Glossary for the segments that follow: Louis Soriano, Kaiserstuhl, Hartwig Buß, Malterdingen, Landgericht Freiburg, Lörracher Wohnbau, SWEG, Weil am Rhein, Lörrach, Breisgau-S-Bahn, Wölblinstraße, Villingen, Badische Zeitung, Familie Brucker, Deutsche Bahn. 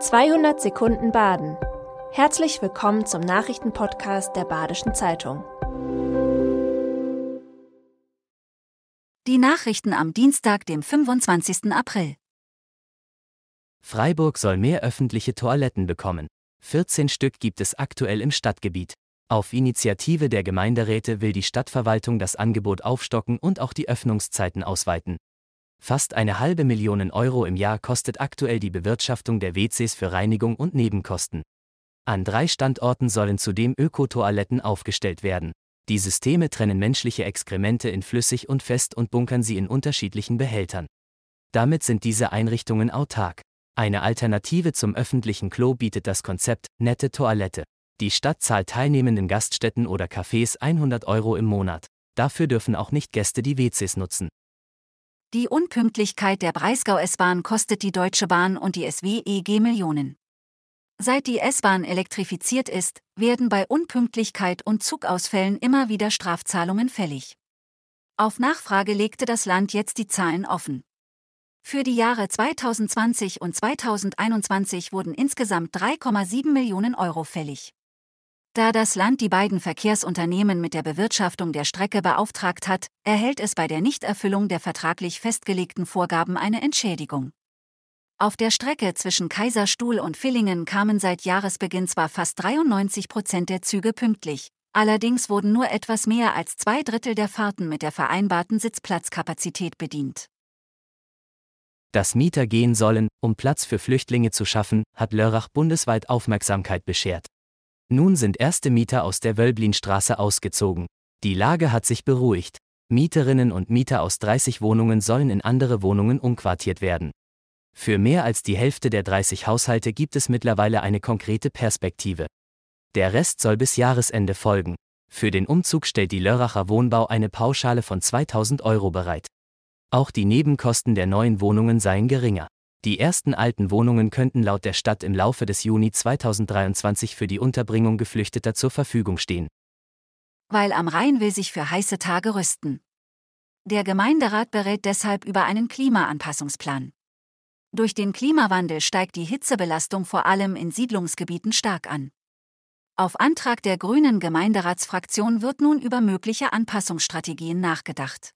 200 Sekunden Baden. Herzlich willkommen zum Nachrichtenpodcast der Badischen Zeitung. Die Nachrichten am Dienstag, dem 25. April. Freiburg soll mehr öffentliche Toiletten bekommen. 14 Stück gibt es aktuell im Stadtgebiet. Auf Initiative der Gemeinderäte will die Stadtverwaltung das Angebot aufstocken und auch die Öffnungszeiten ausweiten. Fast 500.000 Euro im Jahr kostet aktuell die Bewirtschaftung der WCs für Reinigung und Nebenkosten. An 3 Standorten sollen zudem Ökotoiletten aufgestellt werden. Die Systeme trennen menschliche Exkremente in flüssig und fest und bunkern sie in unterschiedlichen Behältern. Damit sind diese Einrichtungen autark. Eine Alternative zum öffentlichen Klo bietet das Konzept Nette Toilette. Die Stadt zahlt teilnehmenden Gaststätten oder Cafés 100 € im Monat. Dafür dürfen auch Nicht-Gäste die WCs nutzen. Die Unpünktlichkeit der Breisgau-S-Bahn kostet die Deutsche Bahn und die SWEG Millionen. Seit die S-Bahn elektrifiziert ist, werden bei Unpünktlichkeit und Zugausfällen immer wieder Strafzahlungen fällig. Auf Nachfrage legte das Land jetzt die Zahlen offen. Für die Jahre 2020 und 2021 wurden insgesamt 3,7 Millionen € fällig. Da das Land die beiden Verkehrsunternehmen mit der Bewirtschaftung der Strecke beauftragt hat, erhält es bei der Nichterfüllung der vertraglich festgelegten Vorgaben eine Entschädigung. Auf der Strecke zwischen Kaiserstuhl und Villingen kamen seit Jahresbeginn zwar fast 93% der Züge pünktlich, allerdings wurden nur etwas mehr als 2/3 der Fahrten mit der vereinbarten Sitzplatzkapazität bedient. Dass Mieter gehen sollen, um Platz für Flüchtlinge zu schaffen, hat Lörrach bundesweit Aufmerksamkeit beschert. Nun sind erste Mieter aus der Wölblinstraße ausgezogen. Die Lage hat sich beruhigt. Mieterinnen und Mieter aus 30 Wohnungen sollen in andere Wohnungen umquartiert werden. Für mehr als die Hälfte der 30 Haushalte gibt es mittlerweile eine konkrete Perspektive. Der Rest soll bis Jahresende folgen. Für den Umzug stellt die Lörracher Wohnbau eine Pauschale von 2.000 € bereit. Auch die Nebenkosten der neuen Wohnungen seien geringer. Die ersten alten Wohnungen könnten laut der Stadt im Laufe des Juni 2023 für die Unterbringung Geflüchteter zur Verfügung stehen. Weil am Rhein will sich für heiße Tage rüsten. Der Gemeinderat berät deshalb über einen Klimaanpassungsplan. Durch den Klimawandel steigt die Hitzebelastung vor allem in Siedlungsgebieten stark an. Auf Antrag der grünen Gemeinderatsfraktion wird nun über mögliche Anpassungsstrategien nachgedacht.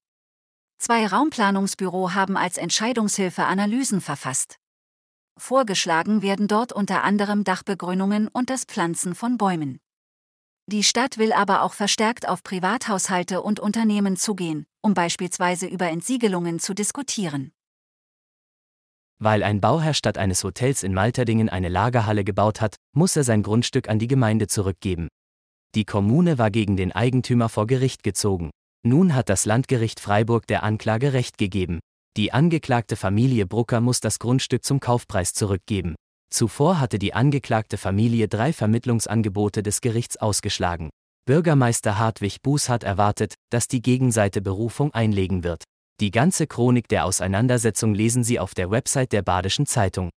2 Raumplanungsbüros haben als Entscheidungshilfe Analysen verfasst. Vorgeschlagen werden dort unter anderem Dachbegrünungen und das Pflanzen von Bäumen. Die Stadt will aber auch verstärkt auf Privathaushalte und Unternehmen zugehen, um beispielsweise über Entsiegelungen zu diskutieren. Weil ein Bauherr statt eines Hotels in Malterdingen eine Lagerhalle gebaut hat, muss er sein Grundstück an die Gemeinde zurückgeben. Die Kommune war gegen den Eigentümer vor Gericht gezogen. Nun hat das Landgericht Freiburg der Anklage Recht gegeben. Die angeklagte Familie Brucker muss das Grundstück zum Kaufpreis zurückgeben. Zuvor hatte die angeklagte Familie 3 Vermittlungsangebote des Gerichts ausgeschlagen. Bürgermeister Hartwig Buß hat erwartet, dass die Gegenseite Berufung einlegen wird. Die ganze Chronik der Auseinandersetzung lesen Sie auf der Website der Badischen Zeitung.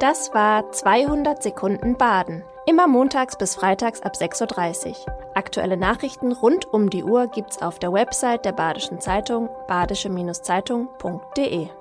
Das war 200 Sekunden Baden. Immer montags bis freitags ab 6:30 Uhr. Aktuelle Nachrichten rund um die Uhr gibt's auf der Website der Badischen Zeitung badische-zeitung.de.